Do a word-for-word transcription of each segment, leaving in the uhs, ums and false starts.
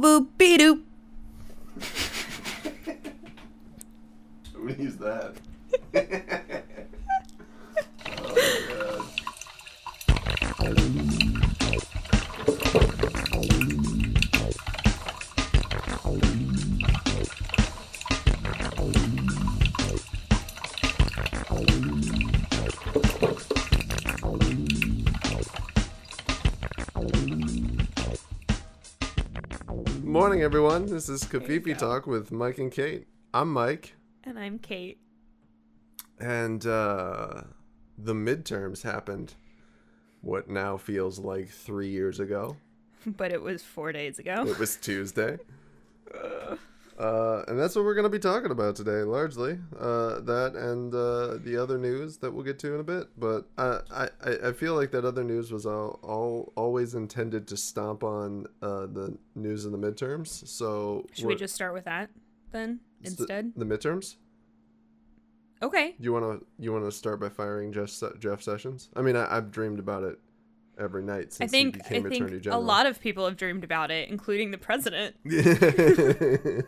boo boo bee doop. We use that. Oh my god. Morning, everyone. This is Kafifi Talk with Mike and Kate. I'm Mike. And I'm Kate. And uh, the midterms happened what now feels like three years ago. But it was four days ago. It was Tuesday. uh, and that's what we're going to be talking about today, largely. Uh, that and uh, the other news that we'll get to in a bit. But uh, I, I feel like that other news was all, all always intended to stomp on uh, the news in the midterms. So should we just start with that then instead? The, the midterms? Okay. You want to you want to start by firing Jeff, Jeff Sessions? I mean, I, I've dreamed about it every night since I think, he became I think Attorney General. A lot of people have dreamed about it, including the president.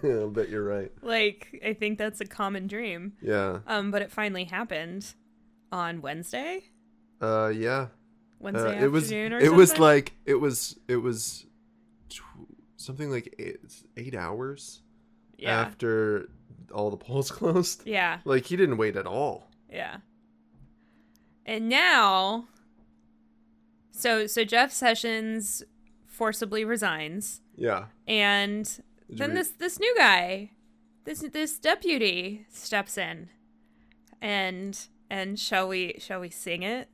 I'll bet you're right. Like, I think that's a common dream. Yeah. Um, but it finally happened on Wednesday. Uh, yeah. Wednesday uh, afternoon it was, or it something. It was like it was it was tw- something like eight, eight hours yeah. after all the polls closed. Yeah. Like he didn't wait at all. Yeah. And now. So so Jeff Sessions forcibly resigns. Yeah. And Did then this, this new guy, this this deputy steps in. And and shall we shall we sing it?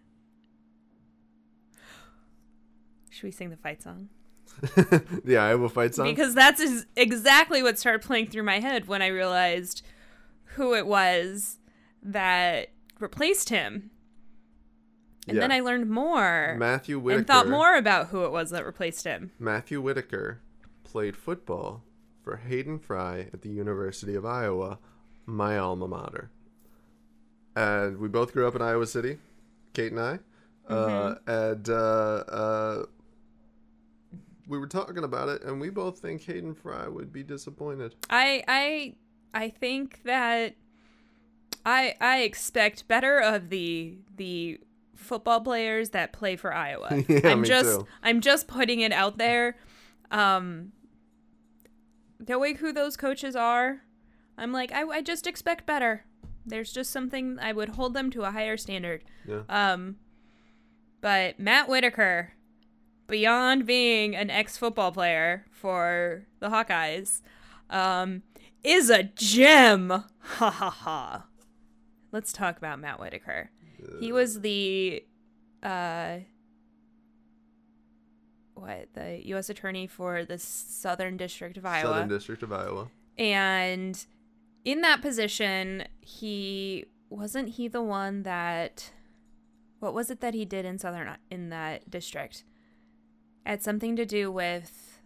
Should we sing the fight song? The Iowa fight song? Because that's exactly what started playing through my head when I realized who it was that replaced him. And yeah. then I learned more. Matthew Whitaker. And thought more about who it was that replaced him. Matthew Whitaker played football for Hayden Fry at the University of Iowa, my alma mater. And we both grew up in Iowa City, Kate and I. Mm-hmm. Uh, and uh, uh, we were talking about it, and we both think Hayden Fry would be disappointed. I I I think that I I expect better of the the. football players that play for Iowa. Yeah, I'm me just too. I'm just putting it out there. Um don't wait who those coaches are. I'm like I, I just expect better. There's just something I would hold them to a higher standard. Yeah. Um but Matt Whitaker, beyond being an ex-football player for the Hawkeyes, um is a gem. Ha ha ha. Let's talk about Matt Whitaker. He was the, uh, what, the U S attorney for the Southern District of Iowa. Southern District of Iowa. And in that position, he, wasn't he the one that, what was it that he did in Southern, in that district? It had something to do with,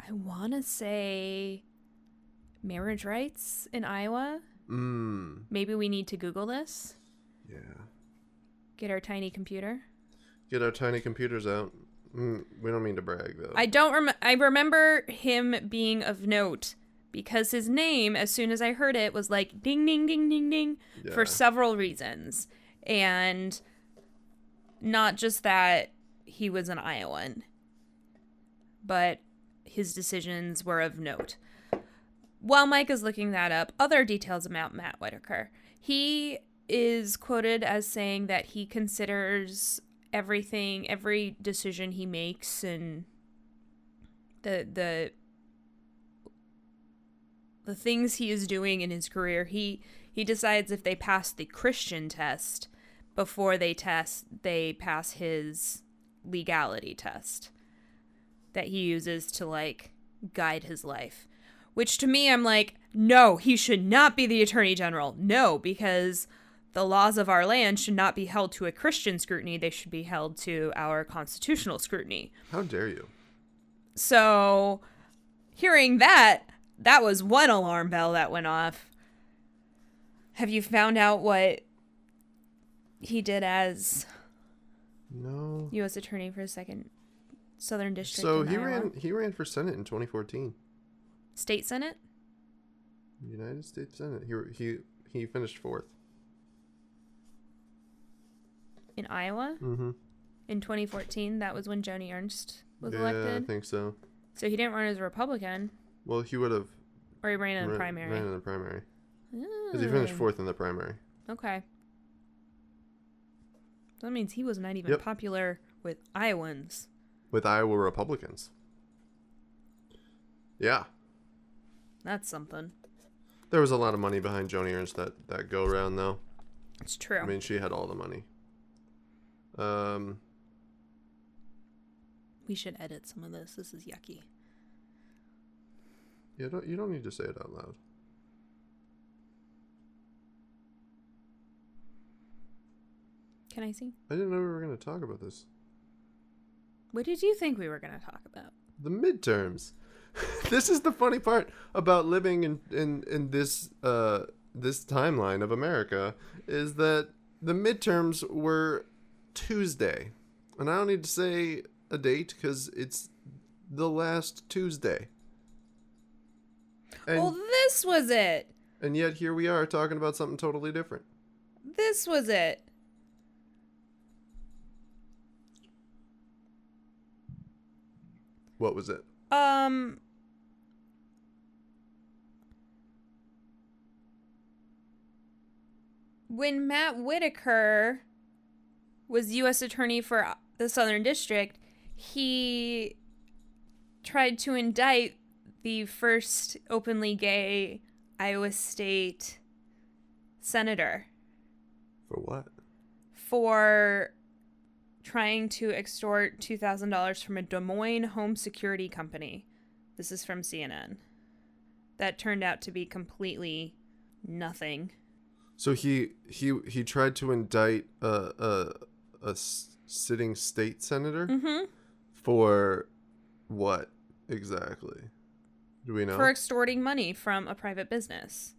I want to say, marriage rights in Iowa? Mm. Maybe we need to Google this. Yeah. Get our tiny computer. Get our tiny computers out. Mm, we don't mean to brag, though. I don't. Rem- I remember him being of note because his name, as soon as I heard it, was like ding, ding, ding, ding, ding yeah. for several reasons, and not just that he was an Iowan, but his decisions were of note. While Mike is looking that up, other details about Matt Whitaker. He is quoted as saying that he considers everything, every decision he makes, and the the the things he is doing in his career. He he decides if they pass the Christian test before they test, they pass his legality test that he uses to like guide his life. Which to me, I'm like, no, he should not be the attorney general. No, because the laws of our land should not be held to a Christian scrutiny. They should be held to our constitutional scrutiny. How dare you? So hearing that, that was one alarm bell that went off. Have you found out what he did as no. U S attorney for the second Southern District. So he Iowa. ran he ran for Senate in twenty fourteen. State Senate? United States Senate. He he he finished fourth. In Iowa? Mm-hmm. In twenty fourteen, that was when Joni Ernst was yeah, elected. Yeah, I think so. So he didn't run as a Republican. Well, he would have. Or he ran in the primary. Ran in the primary. Because he finished fourth in the primary. Okay. That means he was not even yep. popular with Iowans. With Iowa Republicans. Yeah. That's something. There was a lot of money behind Joni Ernst that, that go round, though. It's true. I mean, she had all the money. Um. We should edit some of this. This is yucky. You don't, you don't need to say it out loud. Can I see? I didn't know we were going to talk about this. What did you think we were going to talk about? The midterms. This is the funny part about living in, in, in this uh, this timeline of America is that the midterms were Tuesday. And I don't need to say a date because it's the last Tuesday. And, well, this was it. And yet here we are talking about something totally different. This was it. What was it? Um... When Matt Whitaker was U S Attorney for the Southern District, he tried to indict the first openly gay Iowa State senator. For what? For trying to extort two thousand dollars from a Des Moines home security company. This is from C N N. That turned out to be completely nothing. So he he he tried to indict a a, a s- sitting state senator mm-hmm. for what exactly? Do we know? For extorting money from a private business.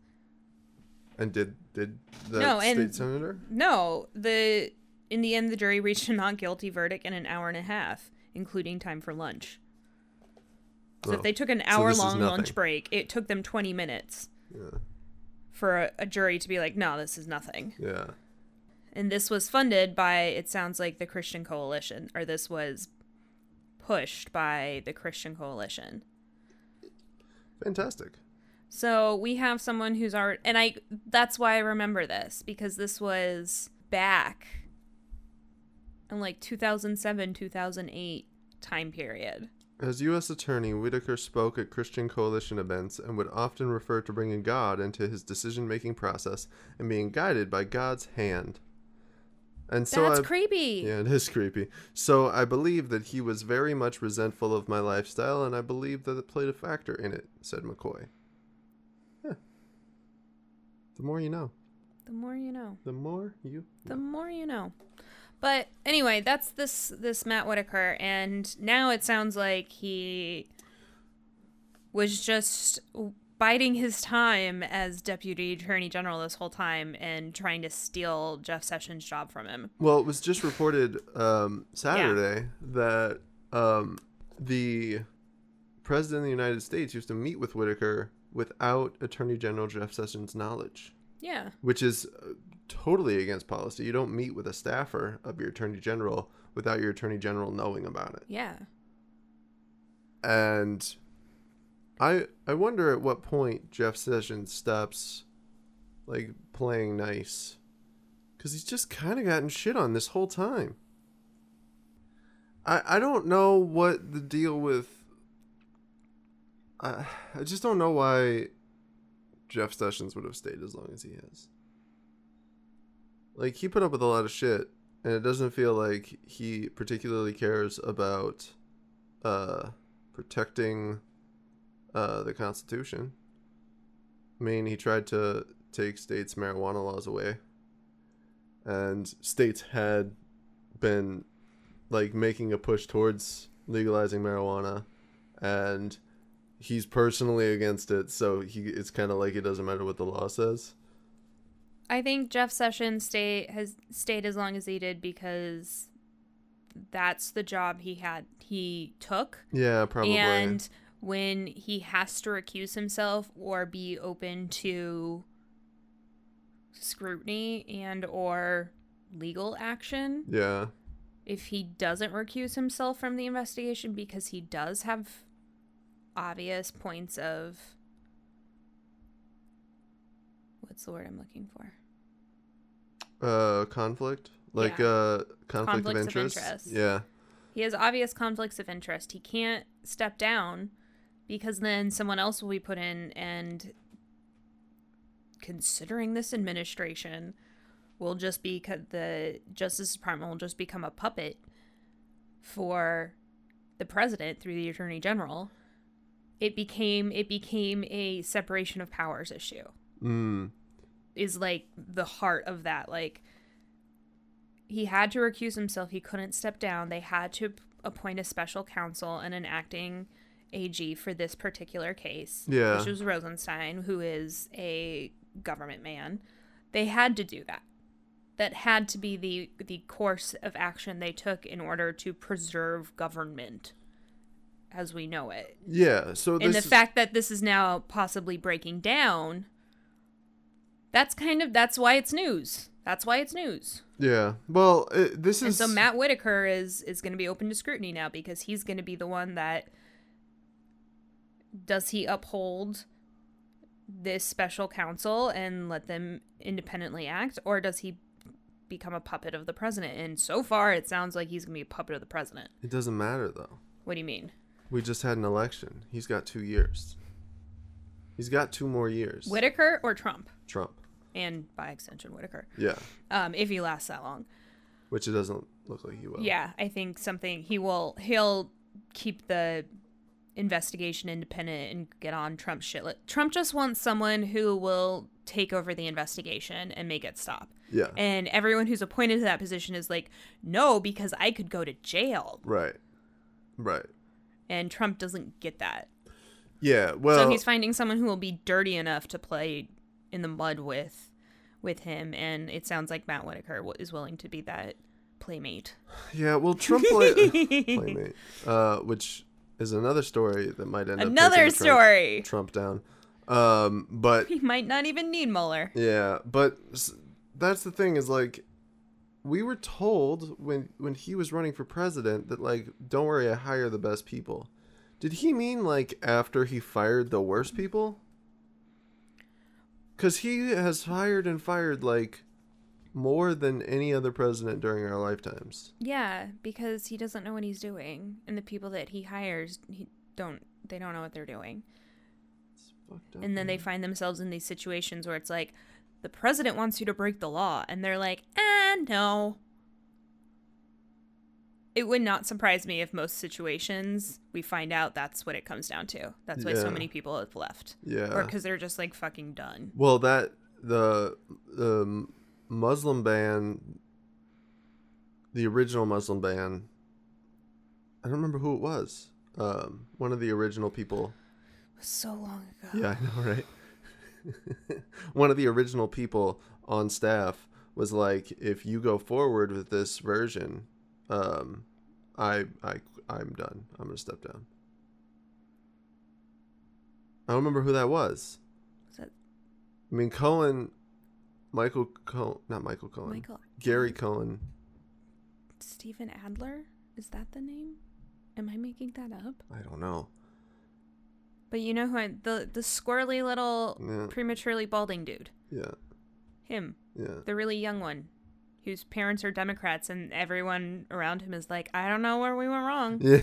And did did the no, state and, senator? No, the in the end the jury reached a not guilty verdict in an hour and a half, including time for lunch. So oh, if they took an hour so long lunch break, it took them twenty minutes. Yeah. For a, a jury to be like, no, this is nothing. Yeah. And this was funded by, it sounds like, the Christian Coalition, or this was pushed by the Christian Coalition. Fantastic. So we have someone who's already, and I, that's why I remember this, because this was back in like two thousand seven, two thousand eight time period. As U S Attorney, Whitaker spoke at Christian Coalition events and would often refer to bringing God into his decision-making process and being guided by God's hand. And so That's I, creepy. Yeah, it is creepy. So I believe that he was very much resentful of my lifestyle, and I believe that it played a factor in it, said McCoy. Yeah. The more you know. The more you know. The more you know. The more you know. But anyway, that's this this Matt Whitaker, and now it sounds like he was just biding his time as Deputy Attorney General this whole time and trying to steal Jeff Sessions' job from him. Well, it was just reported um, Saturday yeah. that um, the President of the United States used to meet with Whitaker without Attorney General Jeff Sessions' knowledge. Yeah. Which is totally against policy. You don't meet with a staffer of your attorney general without your attorney general knowing about it. Yeah. And I I wonder at what point Jeff Sessions stops like playing nice, because he's just kind of gotten shit on this whole time. I I don't know what the deal with. I I just don't know why Jeff Sessions would have stayed as long as he has. Like, he put up with a lot of shit, and it doesn't feel like he particularly cares about uh, protecting uh, the Constitution. I mean, he tried to take states' marijuana laws away, and states had been, like, making a push towards legalizing marijuana, and he's personally against it, so he it's kind of like it doesn't matter what the law says. I think Jeff Sessions stay, has stayed as long as he did because that's the job he had he took. Yeah, probably. And when he has to recuse himself or be open to scrutiny and or legal action, yeah, if he doesn't recuse himself from the investigation because he does have obvious points of what's the word I'm looking for? Uh, conflict? Like, yeah. uh, conflict conflicts of interest? Of interest. Yeah. He has obvious conflicts of interest. He can't step down because then someone else will be put in, and considering this administration will just be, the Justice Department will just become a puppet for the president through the Attorney General. It became, it became a separation of powers issue. Mm. Is like the heart of that. Like, he had to recuse himself. He couldn't step down. They had to appoint a special counsel and an acting A G for this particular case. Yeah. Which was Rosenstein, who is a government man. They had to do that. That had to be the, the course of action they took in order to preserve government as we know it. Yeah. So this and the is... fact that this is now possibly breaking down, that's kind of, that's why it's news. That's why it's news. Yeah. Well, it, this is... And so Matt Whitaker is, is going to be open to scrutiny now because he's going to be the one that... Does he uphold this special counsel and let them independently act? Or does he become a puppet of the president? And so far, it sounds like he's going to be a puppet of the president. It doesn't matter, though. What do you mean? We just had an election. He's got two years. He's got two more years. Whitaker or Trump? Trump. And by extension, Whitaker. Yeah. Um, if he lasts that long. Which it doesn't look like he will. Yeah, I think something he will, he'll keep the investigation independent and get on Trump's shit. Trump just wants someone who will take over the investigation and make it stop. Yeah. And everyone who's appointed to that position is like, no, because I could go to jail. Right. Right. And Trump doesn't get that. Yeah, well... So he's finding someone who will be dirty enough to play in the mud with with him, and it sounds like Matt Whitaker is willing to be that playmate. Yeah, well, Trump... Play- playmate. Uh, which is another story that might end another up... Another story! Trump, Trump down. Um, but... He might not even need Mueller. Yeah, but that's the thing is, like, we were told when when he was running for president that, like, don't worry, I hire the best people. Did he mean, like, after he fired the worst people? Because he has hired and fired, like, more than any other president during our lifetimes. Yeah, because he doesn't know what he's doing. And the people that he hires, he don't they don't know what they're doing. It's fucked up, and then man. They find themselves in these situations where it's like, the president wants you to break the law. And they're like, eh, no. It would not surprise me if most situations we find out that's what it comes down to. That's why yeah. so many people have left. Yeah. Or because they're just like fucking done. Well, that the um, Muslim ban, the original Muslim ban, I don't remember who it was. Um, one of the original people. It was so long ago. Yeah, I know, right? One of the original people on staff was like, if you go forward with this version... Um, I, I, I'm done. I'm going to step down. I don't remember who that was. Was that? I mean, Cohen, Michael Cohen, not Michael Cohen, Michael. Gary Cohen. Stephen Adler? Is that the name? Am I making that up? I don't know. But you know who I, the, the squirrely little yeah. prematurely balding dude. Yeah. Him. Yeah. The really young one. Whose parents are Democrats, and everyone around him is like, I don't know where we went wrong. Yeah.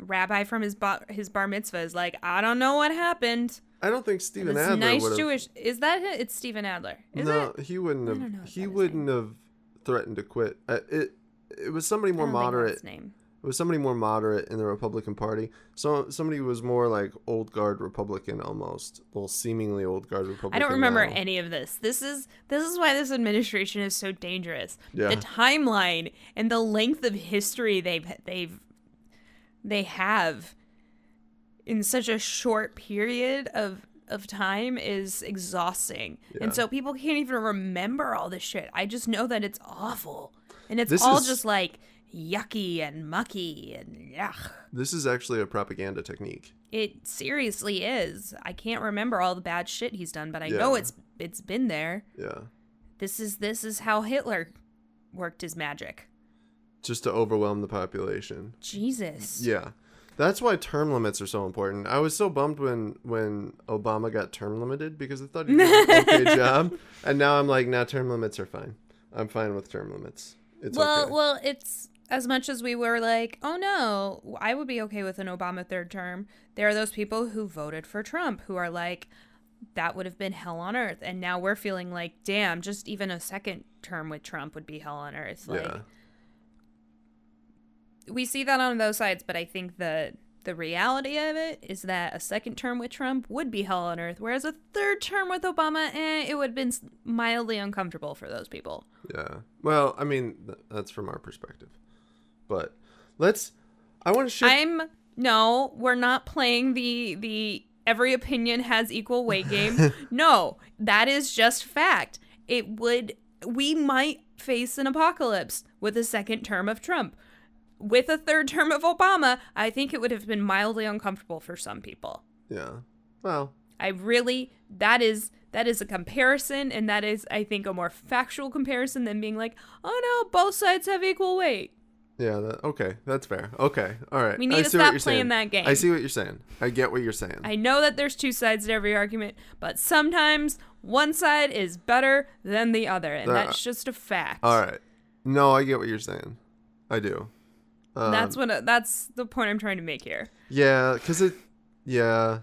Rabbi from his bar, his bar mitzvah is like, I don't know what happened. I don't think Stephen Adler nice would've... Jewish is that it? It's Stephen Adler. Is no, it? he wouldn't have. I don't know he wouldn't name. have threatened to quit. Uh, it it was somebody more I don't moderate. Think that's name. It was somebody more moderate in the Republican Party. So somebody who was more like old guard Republican almost. Well, seemingly old guard Republican. I don't remember now. any of this. This is this is why this administration is so dangerous. Yeah. The timeline and the length of history they've they've they have in such a short period of of time is exhausting. Yeah. And so people can't even remember all this shit. I just know that it's awful. And it's this all is... just like yucky and mucky and yuck. This is actually a propaganda technique. It seriously is. I can't remember all the bad shit he's done, but I yeah. know it's it's been there. Yeah. This is this is how Hitler worked his magic. Just to overwhelm the population. Jesus. Yeah. That's why term limits are so important. I was so bummed when, when Obama got term limited because I thought he did an okay job. And now I'm like, nah, term limits are fine. I'm fine with term limits. It's well, okay. Well, it's as much as we were like, oh, no, I would be okay with an Obama third term. There are those people who voted for Trump who are like, that would have been hell on earth. And now we're feeling like, damn, just even a second term with Trump would be hell on earth. Like, yeah. We see that on those sides, but I think the the reality of it is that a second term with Trump would be hell on earth, whereas a third term with Obama, eh, it would have been mildly uncomfortable for those people. Yeah. Well, I mean, th- that's from our perspective. But let's... I want to shift... I'm... No, we're not playing the the every opinion has equal weight game. No, that is just fact. It would... We might face an apocalypse with a second term of Trump. With a third term of Obama, I think it would have been mildly uncomfortable for some people. Yeah. Well. I really, that is, that is a comparison, and that is, I think, a more factual comparison than being like, oh, no, both sides have equal weight. Yeah. That, okay. That's fair. Okay. All right. We need I to stop playing that game. I see what you're saying. I get what you're saying. I know that there's two sides to every argument, but sometimes one side is better than the other, and uh, that's just a fact. All right. No, I get what you're saying. I do. Um, that's what. That's the point I'm trying to make here. Yeah, because it. Yeah,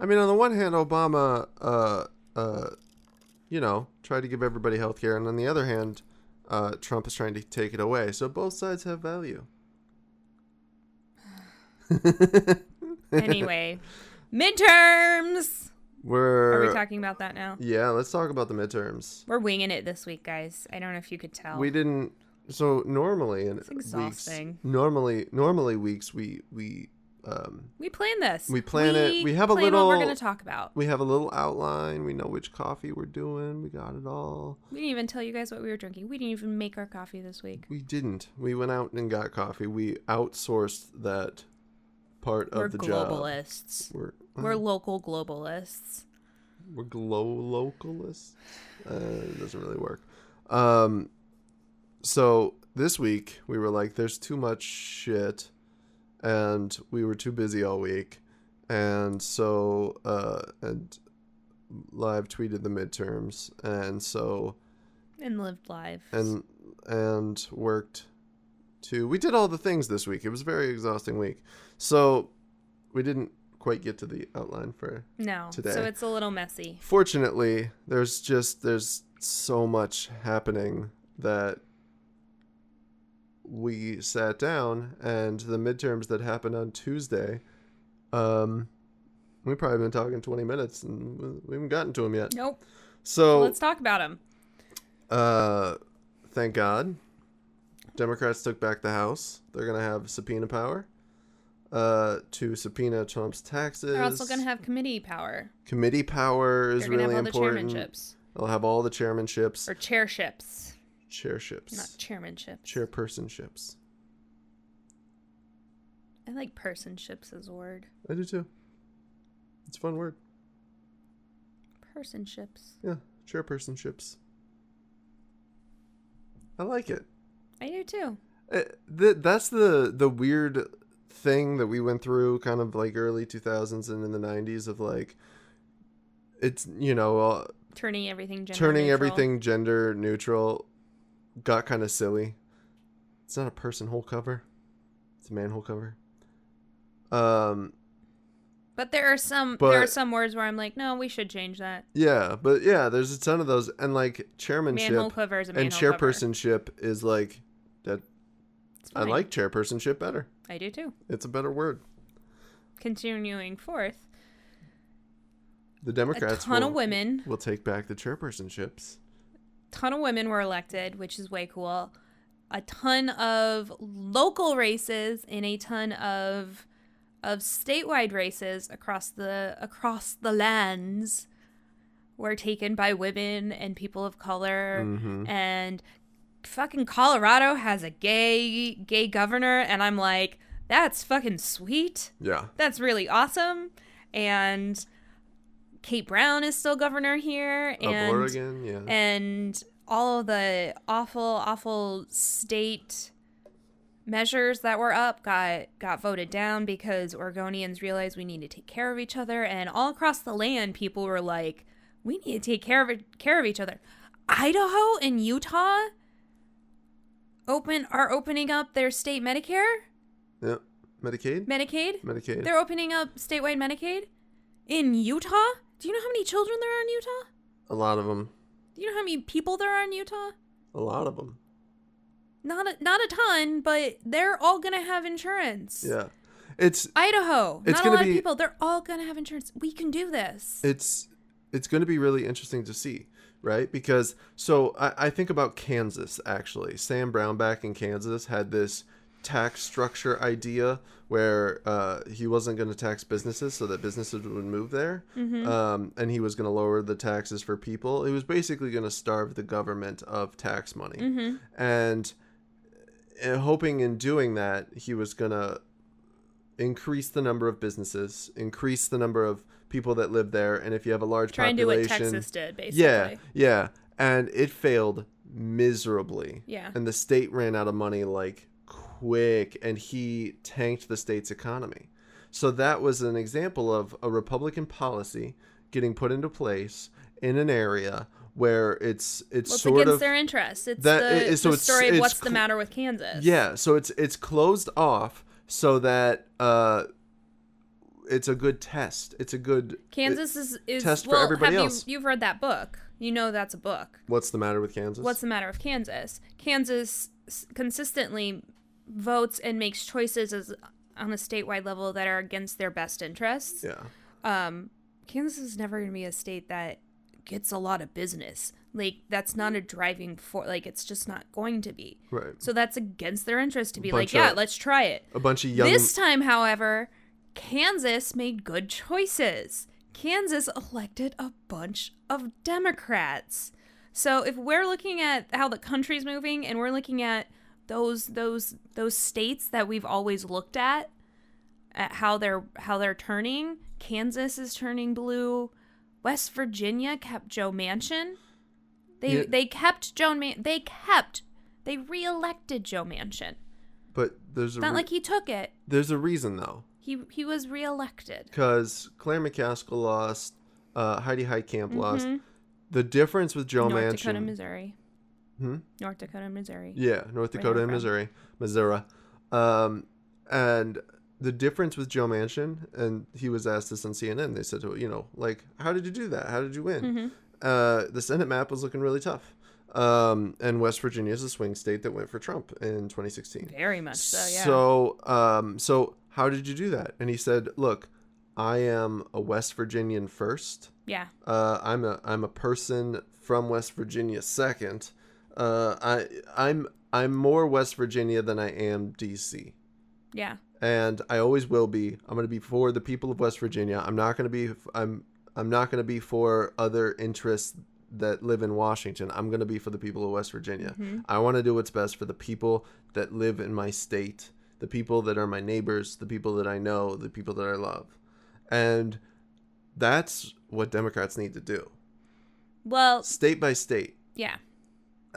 I mean, on the one hand, Obama, uh, uh, you know, tried to give everybody health care, and on the other hand, uh, Trump is trying to take it away. So both sides have value. Anyway, midterms. We're, Are we talking about that now? Yeah, let's talk about the midterms. We're winging it this week, guys. I don't know if you could tell. We didn't. So normally in weeks, normally normally weeks we we um, we plan this. We plan we it. We have plan a little. What we're going to talk about. We have a little outline. We know which coffee we're doing. We got it all. We didn't even tell you guys what we were drinking. We didn't even make our coffee this week. We didn't. We went out and got coffee. We outsourced that part we're of the globalists. job. We're globalists. Uh, we're local globalists. We're glow localists. Uh, it doesn't really work. Um. So this week we were like, there's too much shit and we were too busy all week. And so, uh, and live tweeted the midterms. And so, and lived life and, and worked too. We did all the things this week. It was a very exhausting week. So we didn't quite get to the outline for no, today. So it's a little messy. Fortunately, there's just, there's so much happening that we sat down, and the midterms that happened on Tuesday, um, we've probably been talking twenty minutes, and we haven't gotten to them yet. Nope. So well, let's talk about them. Uh, thank God. Democrats took back the House. They're going to have subpoena power uh, to subpoena Trump's taxes. They're also going to have committee power. Committee power is really important. They're going to have all the chairmanships. They'll have all the chairmanships. Or chairships. Chairships. Not chairmanships. Chairpersonships. I like personships as a word. I do too. It's a fun word. Personships. Yeah. Chairpersonships. I like it. I do too. Uh, th- that's the, the weird thing that we went through kind of like early two thousands and in the nineties of like, it's, you know... Uh, turning everything gender Turning neutral. everything gender neutral. Got kind of silly. It's not a person hole cover. It's a man hole cover. Um, but there are some but, there are some words where I'm like, no, we should change that. Yeah, but yeah, there's a ton of those, and like chairmanship man hole cover is a man and hole chairpersonship cover. Is like that. I like chairpersonship better. I do too. It's a better word. Continuing forth, the Democrats a ton will, of women will take back the chairpersonships. Ton of women were elected, which is way cool. A ton of local races and a ton of of statewide races across the across the lands were taken by women and people of color, mm-hmm. and fucking Colorado has a gay gay governor, and I'm like, that's fucking sweet. Yeah. That's really awesome. And Kate Brown is still governor here. And, of Oregon, yeah. And all of the awful, awful state measures that were up got, got voted down because Oregonians realized we need to take care of each other. And all across the land, people were like, we need to take care of, care of each other. Idaho and Utah open are opening up their state Medicare. Yeah. Medicaid? Medicaid. Medicaid. They're opening up statewide Medicaid. In Utah? Do you know how many children there are in Utah? A lot of them. Do you know how many people there are in Utah? A lot of them. Not a, not a ton, but they're all going to have insurance. Yeah. It's Idaho. It's not gonna a lot be, of people. They're all going to have insurance. We can do this. It's it's going to be really interesting to see, right? Because, so I, I think about Kansas, actually. Sam Brownback in Kansas had this tax structure idea where uh he wasn't going to tax businesses so that businesses would move there. Mm-hmm. Um and he was going to lower the taxes for people. It was basically going to starve the government of tax money. Mm-hmm. and, and hoping in doing that he was going to increase the number of businesses, increase the number of people that live there, and if you have a large trying population, to do what Texas did, basically. Yeah, yeah. And it failed miserably. Yeah. And the state ran out of money like quick, and he tanked the state's economy. So that was an example of a Republican policy getting put into place in an area where it's it's well, it's sort against of their interests. It's that, the, it, so the it's, story it's, of what's it's, the matter with Kansas. Yeah, so it's it's closed off so that uh, it's a good test. It's a good Kansas it, is, is test well, for everybody have else. You, you've read that book. You know that's a book. What's the matter with Kansas? What's the matter with Kansas? Kansas consistently votes and makes choices as on a statewide level that are against their best interests. Yeah. Um, Kansas is never going to be a state that gets a lot of business. Like, that's not a driving force. Like, it's just not going to be. Right. So that's against their interest to be like, of, yeah, let's try it. A bunch of young... This time, however, Kansas made good choices. Kansas elected a bunch of Democrats. So if we're looking at how the country's moving and we're looking at Those those those states that we've always looked at, at how they're how they're turning. Kansas is turning blue. West Virginia kept Joe Manchin. They yeah. they kept Joe Man- They kept they reelected Joe Manchin. But there's a it's not re- like he took it. There's a reason though. He he was reelected because Claire McCaskill lost. Uh, Heidi Heitkamp mm-hmm. lost. The difference with Joe North Manchin, Dakota, Missouri. Hmm? North Dakota, Missouri. Yeah, North Dakota and Missouri. Missouri. Um, and the difference with Joe Manchin, and he was asked this on C N N, they said, to, you know, like, how did you do that? How did you win? Mm-hmm. Uh, the Senate map was looking really tough. Um, and West Virginia is a swing state that went for Trump in twenty sixteen. Very much so, yeah. So, um, so how did you do that? And he said, look, I am a West Virginian first. Yeah. Uh, I'm a I'm a person from West Virginia second. Uh, I I'm I'm more West Virginia than I am D C. Yeah. And I always will be. I'm going to be for the people of West Virginia. I'm not going to be I'm I'm not going to be for other interests that live in Washington. I'm going to be for the people of West Virginia. Mm-hmm. I want to do what's best for the people that live in my state, the people that are my neighbors, the people that I know, the people that I love. And that's what Democrats need to do. Well, state by state. Yeah.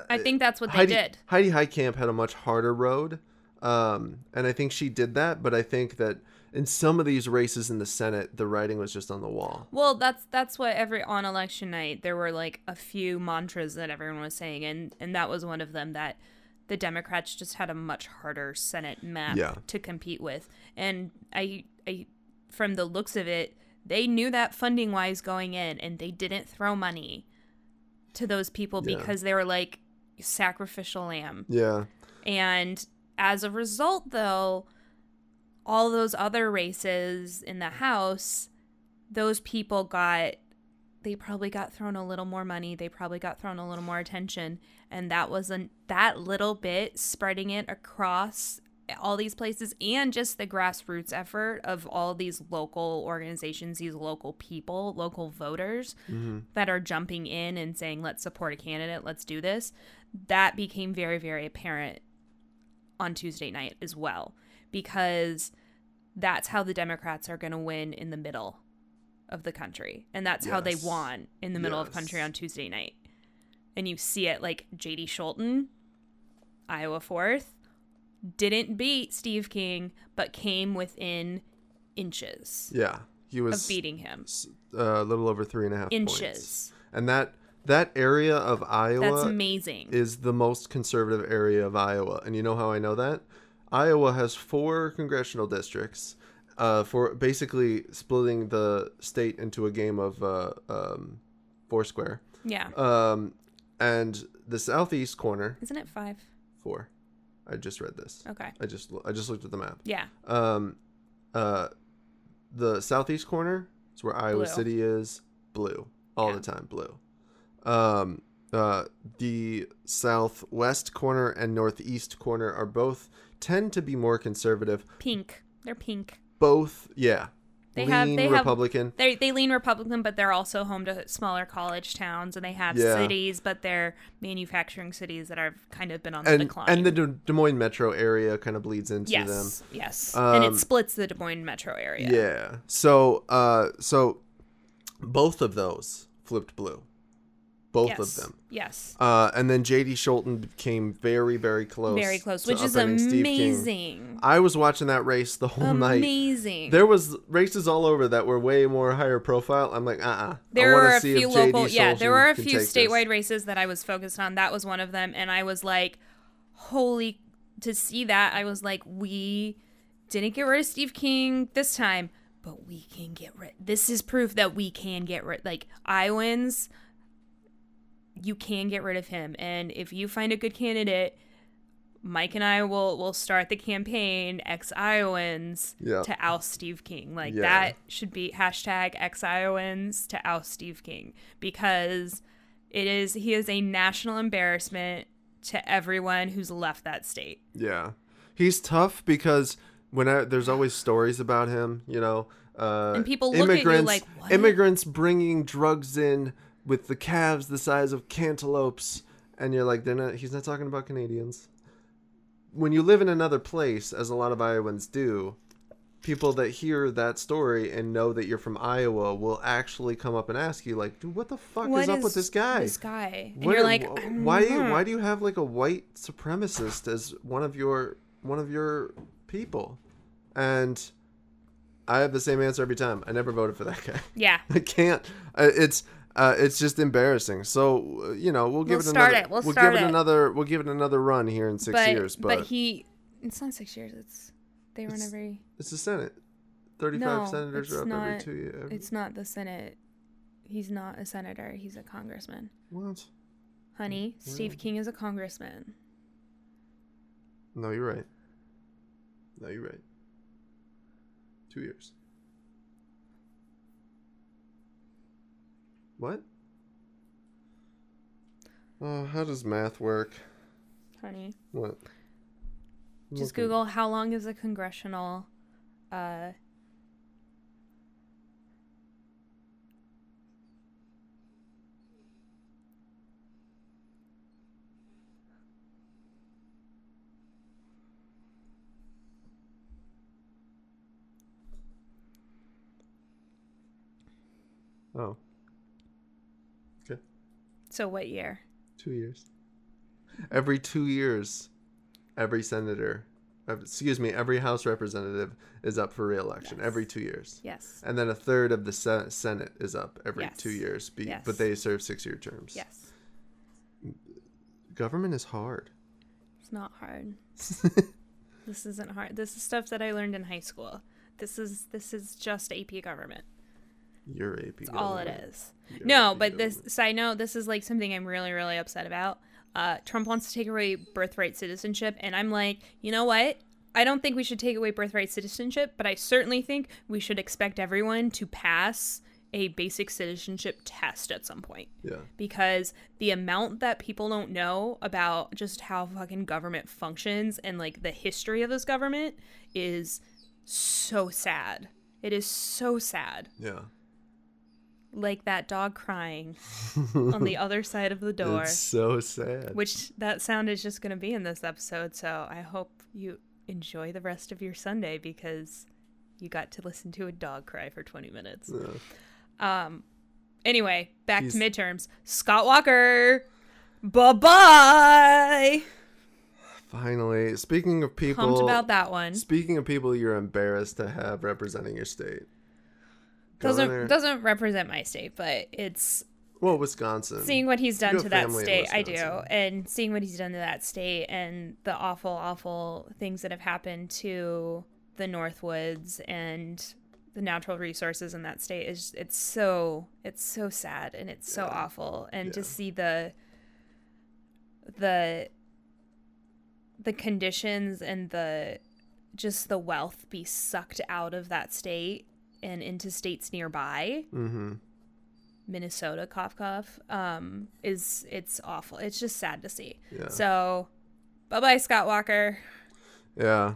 I think that's what they Heidi, did. Heidi Heitkamp had a much harder road, um, and I think she did that. But I think that in some of these races in the Senate, the writing was just on the wall. Well, that's that's what every on election night there were like a few mantras that everyone was saying, and and that was one of them, that the Democrats just had a much harder Senate map yeah. to compete with. And I I from the looks of it, they knew that funding wise going in, and they didn't throw money to those people yeah. because they were like. Sacrificial lamb. Yeah. And as a result, though, all those other races in the House, those people got, they probably got thrown a little more money. They probably got thrown a little more attention. And that wasn't that little bit spreading it across all these places, and just the grassroots effort of all these local organizations, these local people, local voters mm-hmm. that are jumping in and saying, let's support a candidate, let's do this. That became very, very apparent on Tuesday night as well, because that's how the Democrats are going to win in the middle of the country. And that's yes. how they won in the middle yes. of country on Tuesday night. And you see it, like J D Schulten, Iowa fourth, didn't beat Steve King, but came within inches. Yeah, he was of beating him a little over three and a half inches. Points. And that that area of Iowa, that's amazing, is the most conservative area of Iowa. And you know how I know that? Iowa has four congressional districts, uh, for basically splitting the state into a game of uh, um, foursquare. Yeah. Um, and the southeast corner, isn't it five? Four. I just read this. Okay. I just I just looked at the map. Yeah. Um, uh, the southeast corner is where Iowa blue. City is. Blue all yeah. the time. Blue. Um, uh, the southwest corner and northeast corner are both tend to be more conservative. Pink. They're pink. Both. Yeah. They lean have they Republican. Have, they they lean Republican, but they're also home to smaller college towns, and they have yeah. cities, but they're manufacturing cities that have kind of been on the and, decline. And the De- Des Moines metro area kind of bleeds into yes, them. Yes, yes, um, and it splits the Des Moines metro area. Yeah. So, uh, so both of those flipped blue. Both yes. of them. Yes. Uh, and then J D Schulten came very, very close. Very close, which is amazing. I was watching that race the whole amazing. night. Amazing. There was races all over that were way more higher profile. I'm like, uh-uh. There I were a see few local, yeah, there were a few statewide this. races that I was focused on. That was one of them. And I was like, holy, to see that, I was like, we didn't get rid of Steve King this time, but we can get rid. This is proof that we can get rid. Like, Iowans... you can get rid of him. And if you find a good candidate, Mike and I will, will start the campaign ex-Iowans yeah. to oust Steve King. Like yeah. that should be hashtag ex-Iowans to oust Steve King, because it is, he is a national embarrassment to everyone who's left that state. Yeah. He's tough because when I, there's always stories about him, you know, uh, and people look at you like, what? Immigrants bringing drugs in with the calves the size of cantaloupes, and you're like, they're not. He's not talking about Canadians. When you live in another place, as a lot of Iowans do, people that hear that story and know that you're from Iowa will actually come up and ask you, like, dude, what the fuck what is, is up with this guy? This guy, and what, you're like, why? Do you, why do you have like a white supremacist as one of your one of your people? And I have the same answer every time. I never voted for that guy. Yeah, I can't. It's. Uh, it's just embarrassing. So, you know, we'll give we'll it start another. It. We'll, we'll start give it, it another. We'll give it another run here in six but, years. But, but he, it's not six years. It's they run it's, every. It's the Senate. Thirty-five no, senators are up not, every two years. It's not the Senate. He's not a senator. He's a congressman. What? Honey, yeah. Steve King is a congressman. No, you're right. No, you're right. Two years. What? Oh, how does math work? Honey. What? I'm Just looking. Google how long is a congressional uh Oh. So what year? Two years. Every two years, every senator, excuse me, every House representative is up for re-election yes. every two years. Yes. And then a third of the se- Senate is up every yes. two years, be- yes. but they serve six-year terms. Yes. Government is hard. It's not hard. This isn't hard. This is stuff that I learned in high school. This is this is just A P government. Your A P That's all it is. Your no, A P but government. This side note, this is like something I'm really, really upset about. Uh, Trump wants to take away birthright citizenship, and I'm like, you know what? I don't think we should take away birthright citizenship, but I certainly think we should expect everyone to pass a basic citizenship test at some point. Yeah. Because the amount that people don't know about just how fucking government functions and like the history of this government is so sad. It is so sad. Yeah. Like that dog crying on the other side of the door. It's so sad. Which that sound is just going to be in this episode. So I hope you enjoy the rest of your Sunday because you got to listen to a dog cry for twenty minutes. Yeah. Um. Anyway, back He's... to midterms. Scott Walker. Bye-bye. Finally. Speaking of people. Pumped about that one. Speaking of people you're embarrassed to have representing your state. Doesn't doesn't represent my state, but it's well Wisconsin. Seeing what he's done to that state, I do, and seeing what he's done to that state and the awful, awful things that have happened to the Northwoods and the natural resources in that state is it's so it's so sad and it's so awful, and to see the the the conditions and the just the wealth be sucked out of that state. And into states nearby, mm-hmm. Minnesota, cough, cough, um, is it's awful. It's just sad to see. Yeah. So, bye-bye, Scott Walker. Yeah.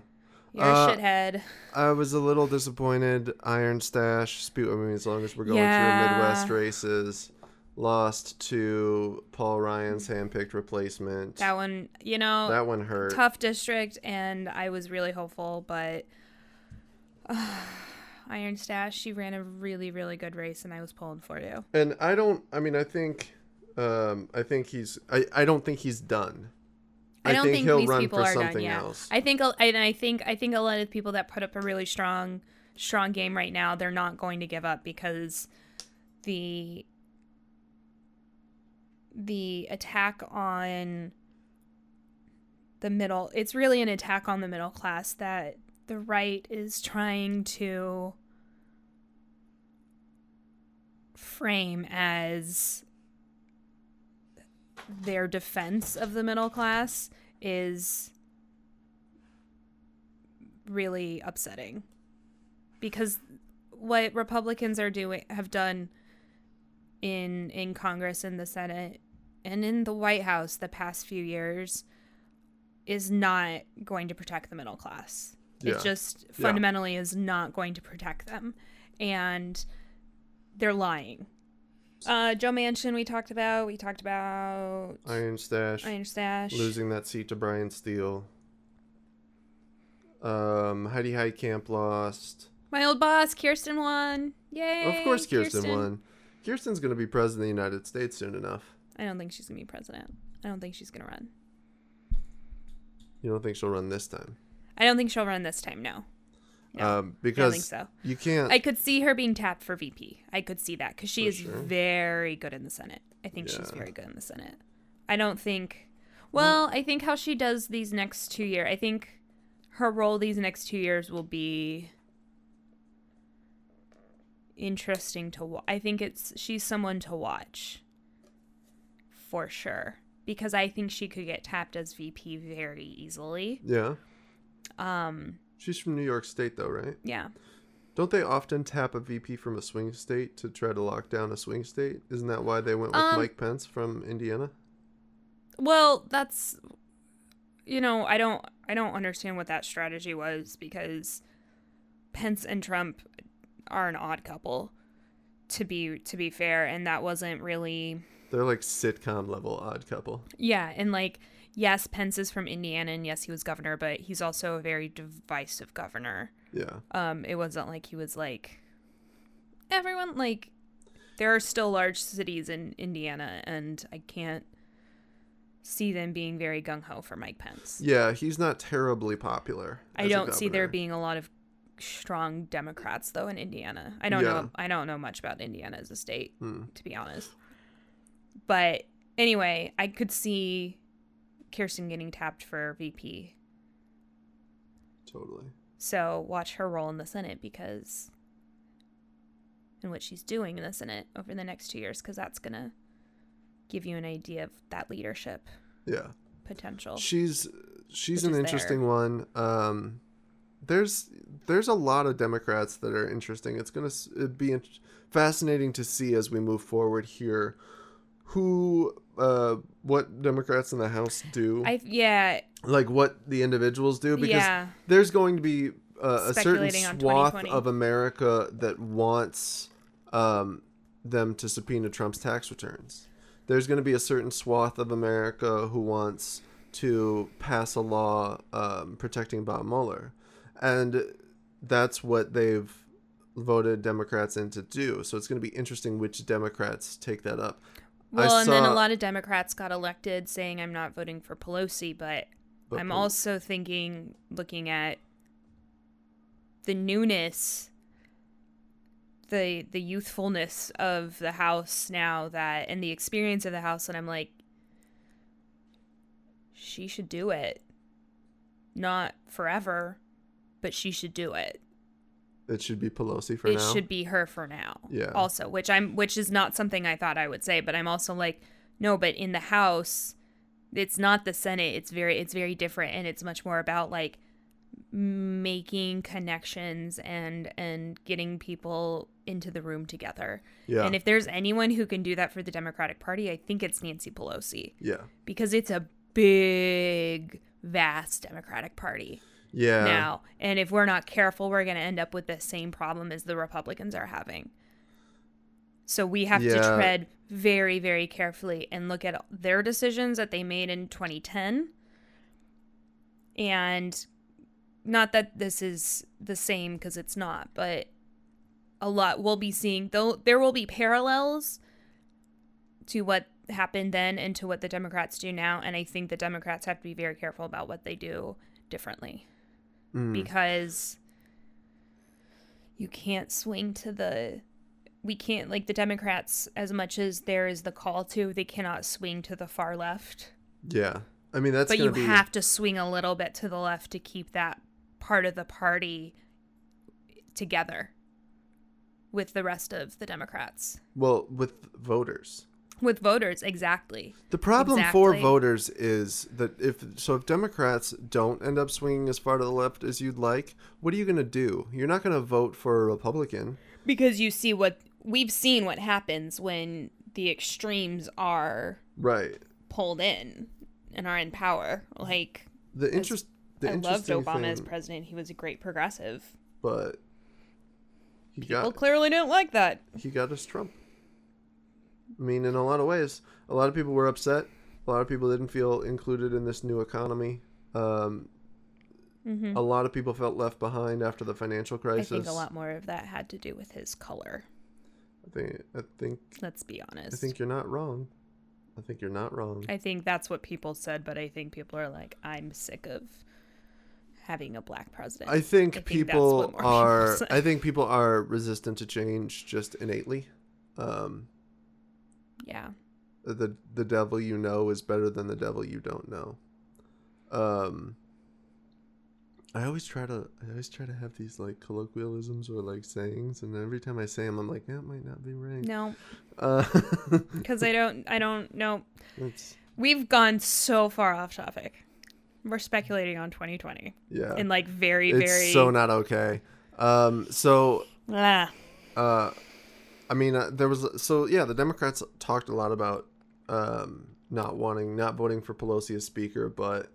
You're uh, a shithead. I was a little disappointed. Iron Stash, speak with me as long as we're going yeah. through Midwest races, lost to Paul Ryan's handpicked replacement. That one, you know. That one hurt. Tough district, and I was really hopeful, but... Uh, Iron Stash, she ran a really, really good race, and I was pulling for you. And I don't, I mean, I think, um, I think he's, I, I don't think he's done. I don't I think, think he'll these run people for are something done yet. Else. I think, and I think, I think a lot of people that put up a really strong, strong game right now, they're not going to give up because the, the attack on the middle, it's really an attack on the middle class that the right is trying to frame as their defense of the middle class is really upsetting, because what Republicans are doing have done in in Congress and the Senate and in the White House the past few years is not going to protect the middle class. It yeah. just fundamentally yeah. is not going to protect them. And they're lying. Uh, Joe Manchin, we talked about. We talked about... Iron Stash. Iron Stash. Losing that seat to Brian Steele. Um, Heidi Heitkamp lost. My old boss, Kirsten, won. Yay! Of course Kirsten, Kirsten. won. Kirsten's going to be president of the United States soon enough. I don't think she's going to be president. I don't think she's going to run. You don't think she'll run this time? I don't think she'll run this time, no. no um, because I don't think so. You can't... I could see her being tapped for V P. I could see that because she for is sure. very good in the Senate. I think yeah. she's very good in the Senate. I don't think... Well, well, I think how she does these next two years... I think her role these next two years will be interesting to watch. I think it's she's someone to watch for sure because I think she could get tapped as V P very easily. Yeah. Um, she's from New York State, though, right? Yeah. Don't they often tap a V P from a swing state to try to lock down a swing state? Isn't that why they went with um, Mike Pence from Indiana? Well, that's, you know, I don't, I don't understand what that strategy was because Pence and Trump are an odd couple, to be to be fair, and that wasn't really. They're like sitcom level odd couple. Yeah, and like. Yes, Pence is from Indiana, and yes, he was governor, but he's also a very divisive governor. Yeah. Um, it wasn't like he was like, everyone, like, there are still large cities in Indiana, and I can't see them being very gung-ho for Mike Pence. Yeah, he's not terribly popular. I don't see there being a lot of strong Democrats, though, in Indiana. I don't yeah. know. I don't know much about Indiana as a state, hmm. to be honest. But anyway, I could see... Kirsten getting tapped for V P. Totally. So watch her role in the Senate because and what she's doing in the Senate over the next two years because that's gonna give you an idea of that leadership. Yeah. Potential. She's she's an interesting there. one. Um, there's there's a lot of Democrats that are interesting. It's going to be fascinating to see as we move forward here who uh, what Democrats in the House do. I, yeah. Like what the individuals do, because yeah. there's going to be uh, a certain swath of America that wants um, them to subpoena Trump's tax returns. There's going to be a certain swath of America who wants to pass a law um, protecting Bob Mueller. And that's what they've voted Democrats in to do. So it's going to be interesting which Democrats take that up. Well, I and saw... then a lot of Democrats got elected saying, I'm not voting for Pelosi, but, but I'm Pel- also thinking, looking at the newness, the the youthfulness of the House now that, and the experience of the House, and I'm like, she should do it. Not forever, but she should do it. It should be Pelosi for it now. It should be her for now. Yeah. Also, which I'm, which is not something I thought I would say, but I'm also like, no, but in the House, it's not the Senate. It's very, it's very different, and it's much more about like making connections and and getting people into the room together. Yeah. And if there's anyone who can do that for the Democratic Party, I think it's Nancy Pelosi. Yeah. Because it's a big, vast Democratic Party. Yeah. Now, and if we're not careful, we're going to end up with the same problem as the Republicans are having. So we have yeah. to tread very, very carefully and look at their decisions that they made in twenty ten. And not that this is the same, because it's not, but a lot we'll be seeing, though there will be parallels to what happened then and to what the Democrats do now. And I think the Democrats have to be very careful about what they do differently. Mm. Because you can't swing to the we can't like the Democrats, as much as there is the call to, they cannot swing to the far left. Yeah. I mean, that's but you be... have to swing a little bit to the left to keep that part of the party together with the rest of the Democrats. Well, with voters. With voters, exactly. The problem exactly. for voters is that if so, if Democrats don't end up swinging as far to the left as you'd like, what are you going to do? You're not going to vote for a Republican. Because you see what we've seen what happens when the extremes are right pulled in and are in power. Like the interest. The I loved Obama thing, as president. He was a great progressive, but he people got, clearly didn't like that. He got us Trump. I mean, in a lot of ways, a lot of people were upset. A lot of people didn't feel included in this new economy. Um, mm-hmm. A lot of people felt left behind after the financial crisis. I think a lot more of that had to do with his color. I think. I think. Let's be honest. I think you're not wrong. I think you're not wrong. I think that's what people said, but I think people are like, I'm sick of having a black president. I think, I think people are. People I think people are resistant to change just innately. Um, Yeah. The the devil you know is better than the devil you don't know. Um I always try to I always try to have these like colloquialisms or like sayings, and every time I say them I'm like, that might not be right. No. Uh, cuz I don't I don't know. It's... We've gone so far off topic. We're speculating on twenty twenty. Yeah. And like very it's very so not okay. Um so ah. uh I mean, uh, there was so yeah. The Democrats talked a lot about um, not wanting, not voting for Pelosi as speaker, but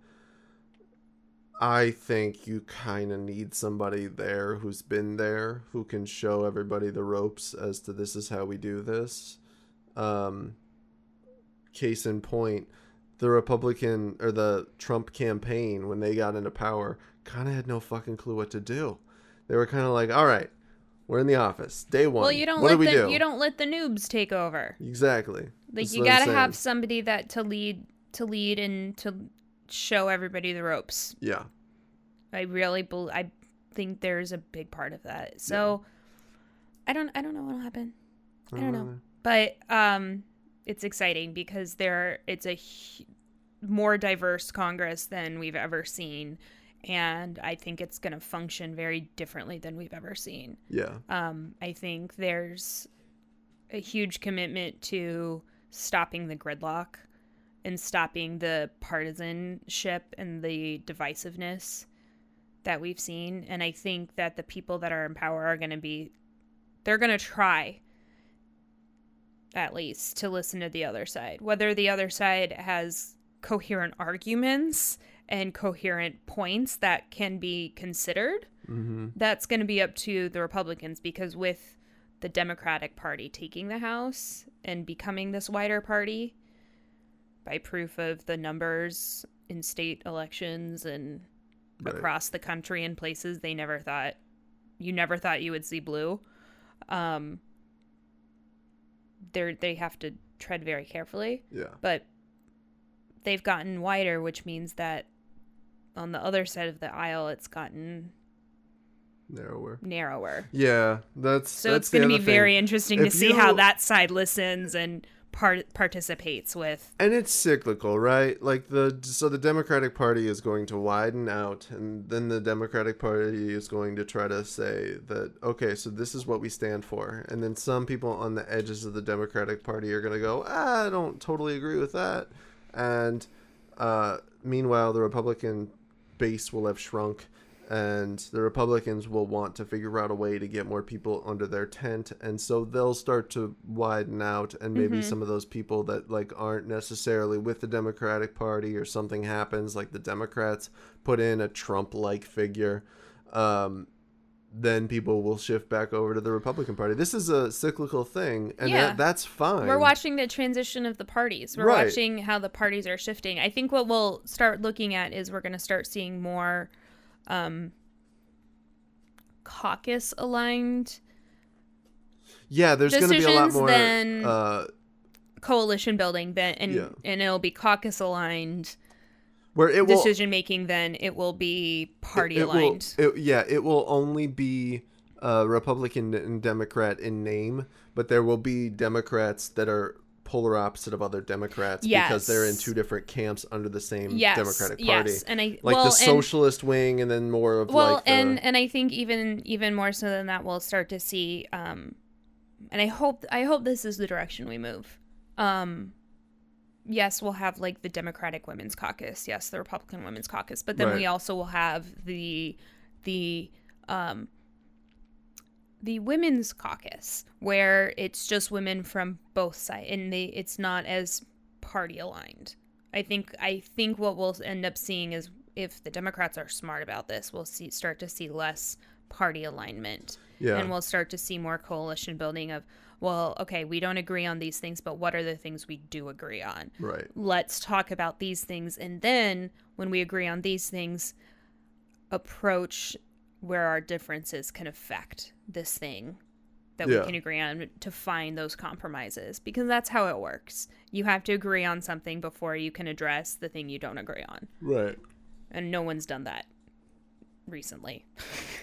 I think you kind of need somebody there who's been there, who can show everybody the ropes as to this is how we do this. Um, case in point, the Republican or the Trump campaign, when they got into power, kind of had no fucking clue what to do. They were kind of like, all right. We're in the office. Day one. Well, you don't what let do we the, do? You don't let the noobs take over. Exactly. Like that's you got to have somebody that to lead to lead and to show everybody the ropes. Yeah. I really be- I think there's a big part of that. So yeah. I don't I don't know what'll happen. I don't, I don't know. know. But um it's exciting because there it's a h- more diverse Congress than we've ever seen. And I think it's going to function very differently than we've ever seen. Yeah. Um, I think there's a huge commitment to stopping the gridlock and stopping the partisanship and the divisiveness that we've seen. And I think that the people that are in power are going to be, they're going to try at least to listen to the other side, whether the other side has coherent arguments and coherent points that can be considered. Mm-hmm. That's going to be up to the Republicans, because with the Democratic Party taking the House and becoming this wider party by proof of the numbers in state elections and right. across the country in places they never thought, you never thought you would see blue. Um, they're, they have to tread very carefully. Yeah. But they've gotten wider, which means that on the other side of the aisle, it's gotten narrower. Narrower. Yeah, that's so that's it's going to be very thing. Interesting if to see you... how that side listens and part- participates with. And it's cyclical, right? Like the so the Democratic Party is going to widen out, and then the Democratic Party is going to try to say that okay, so this is what we stand for, and then some people on the edges of the Democratic Party are going to go, ah, I don't totally agree with that. And uh, meanwhile, the Republican base will have shrunk, and the Republicans will want to figure out a way to get more people under their tent. And so they'll start to widen out, and maybe mm-hmm. some of those people that like aren't necessarily with the Democratic Party, or something happens, like the Democrats put in a Trump-like figure. Um, then people will shift back over to the Republican Party. This is a cyclical thing, and yeah. that, that's fine. We're watching the transition of the parties. We're right. watching how the parties are shifting. I think what we'll start looking at is we're going to start seeing more um, caucus-aligned Yeah, there's going to be a lot more... Than uh, coalition building, than, and, yeah. and it'll be caucus-aligned... Where it will, decision making, then it will be party aligned. Yeah, it will only be uh, Republican and Democrat in name, but there will be Democrats that are polar opposite of other Democrats yes. because they're in two different camps under the same yes. Democratic Party. Yes, and I like well, the socialist and, wing, and then more of well, like the, and and I think even even more so than that, we'll start to see. Um, and I hope I hope this is the direction we move. Um, Yes, we'll have like the Democratic Women's Caucus. Yes, the Republican Women's Caucus. But then right. we also will have the the um, the Women's Caucus, where it's just women from both sides, and they it's not as party aligned. I think I think what we'll end up seeing is if the Democrats are smart about this, we'll see start to see less party alignment, yeah. and we'll start to see more coalition building of. Well, okay, we don't agree on these things, but what are the things we do agree on? Right. Let's talk about these things. And then when we agree on these things, approach where our differences can affect this thing that yeah. we can agree on to find those compromises, because that's how it works. You have to agree on something before you can address the thing you don't agree on. Right. And no one's done that recently.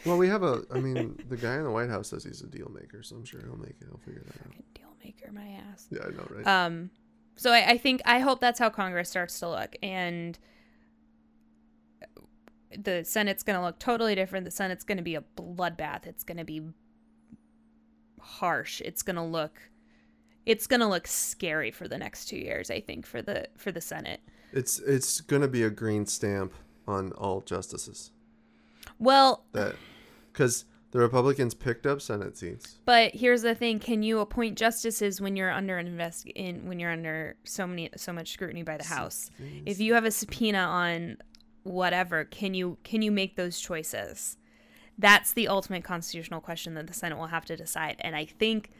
Well, we have a I mean the guy in the White House says he's a deal maker, so I'm sure he'll make it. He'll figure that Fucking out. Deal maker, my ass. Yeah, I know, right? Um so I, I think I hope that's how Congress starts to look, and the Senate's gonna look totally different. The Senate's gonna be a bloodbath. It's gonna be harsh. It's gonna look it's gonna look scary for the next two years, I think, for the for the Senate. It's it's gonna be a green stamp on all justices. Well, because the Republicans picked up Senate seats. But here's the thing: can you appoint justices when you're under invest in when you're under so many so much scrutiny by the House? Jeez. If you have a subpoena on whatever, can you can you make those choices? That's the ultimate constitutional question that the Senate will have to decide. And I think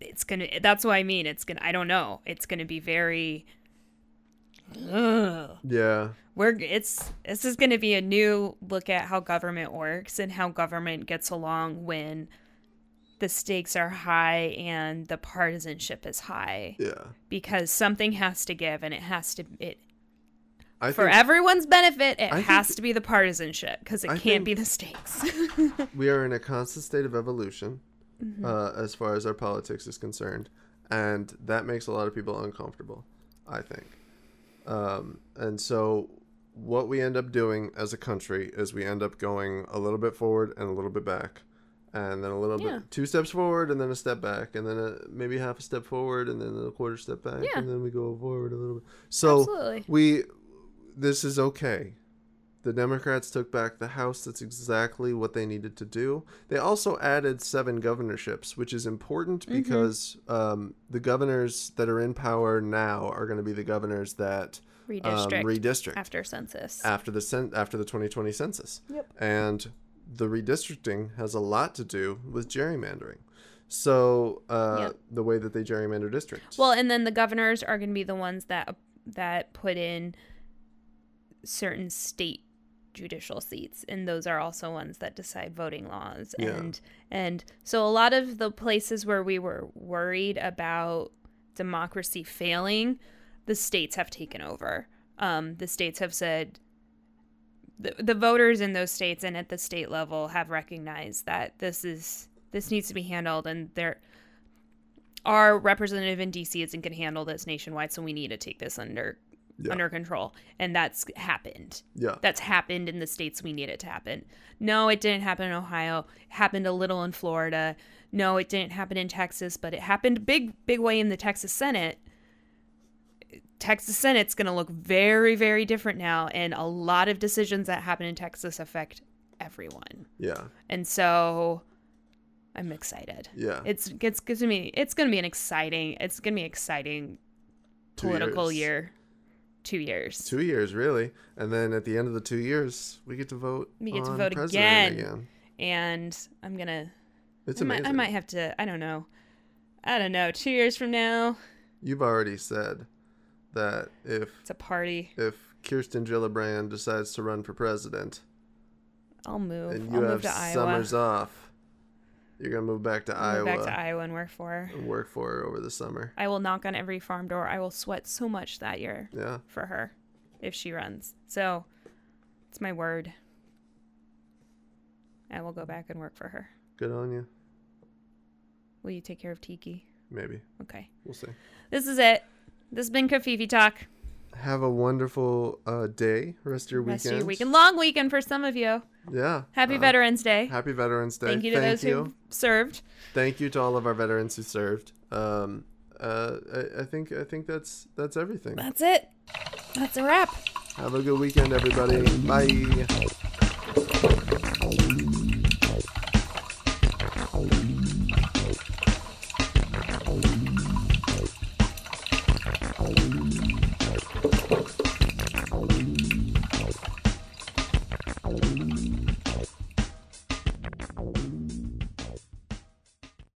it's gonna. That's what I mean. It's gonna. I don't know. It's gonna be very. Ugh. Yeah, we're it's this is going to be a new look at how government works and how government gets along when the stakes are high and the partisanship is high. Yeah, because something has to give, and it has to it I for think, everyone's benefit. It I has think, to be the partisanship, because it I can't be the stakes. We are in a constant state of evolution, mm-hmm. uh, as far as our politics is concerned, and that makes a lot of people uncomfortable, I think. Um, and so what we end up doing as a country is we end up going a little bit forward and a little bit back, and then a little yeah. bit, two steps forward and then a step back, and then a, maybe half a step forward and then a quarter step back, yeah. and then we go forward a little bit. So Absolutely. we, this is okay. The Democrats took back the House. That's exactly what they needed to do. They also added seven governorships, which is important mm-hmm. because um, the governors that are in power now are going to be the governors that redistrict, um, redistrict after census, after the cen- after the twenty twenty census. Yep. And the redistricting has a lot to do with gerrymandering. So uh, yep. the way that they gerrymander districts. Well, and then the governors are going to be the ones that that put in certain state judicial seats, and those are also ones that decide voting laws and yeah. and so a lot of the places where we were worried about democracy failing, the states have taken over. Um the states have said, the, the voters in those states and at the state level have recognized that this is this needs to be handled, and there our representative in D C isn't going to handle this nationwide, so we need to take this under Yeah. under control. And that's happened. Yeah. That's happened in the states we need it to happen. No, it didn't happen in Ohio. It happened a little in Florida. No, it didn't happen in Texas, but it happened big, big way in the Texas Senate. Texas Senate's going to look very, very different now. And a lot of decisions that happen in Texas affect everyone. Yeah. And so I'm excited. Yeah. It's, it's, it's going to be an exciting, it's going to be exciting Two political years. year. Two years. Two years, really. And then at the end of the two years, we get to vote. We get on to vote again. again. And I'm going to... It's I amazing. Might, I might have to... I don't know. I don't know. Two years from now... You've already said that if... It's a party. If Kirsten Gillibrand decides to run for president... I'll move. And you I'll have move to summers Iowa. Off. You're going to move back to I'll Iowa. Move back to Iowa and work for her. And work for her over the summer. I will knock on every farm door. I will sweat so much that year yeah. for her if she runs. So it's my word. I will go back and work for her. Good on you. Will you take care of Tiki? Maybe. Okay. We'll see. This is it. This has been Covfefe Talk. Have a wonderful uh, day. Rest of your weekend. Rest of your weekend. Long weekend for some of you. Yeah. Happy uh, Veterans Day. Happy Veterans Day. Thank you to Thank those you. who served. Thank you to all of our veterans who served. Um, uh, I, I think I think that's that's everything. That's it. That's a wrap. Have a good weekend, everybody. Bye.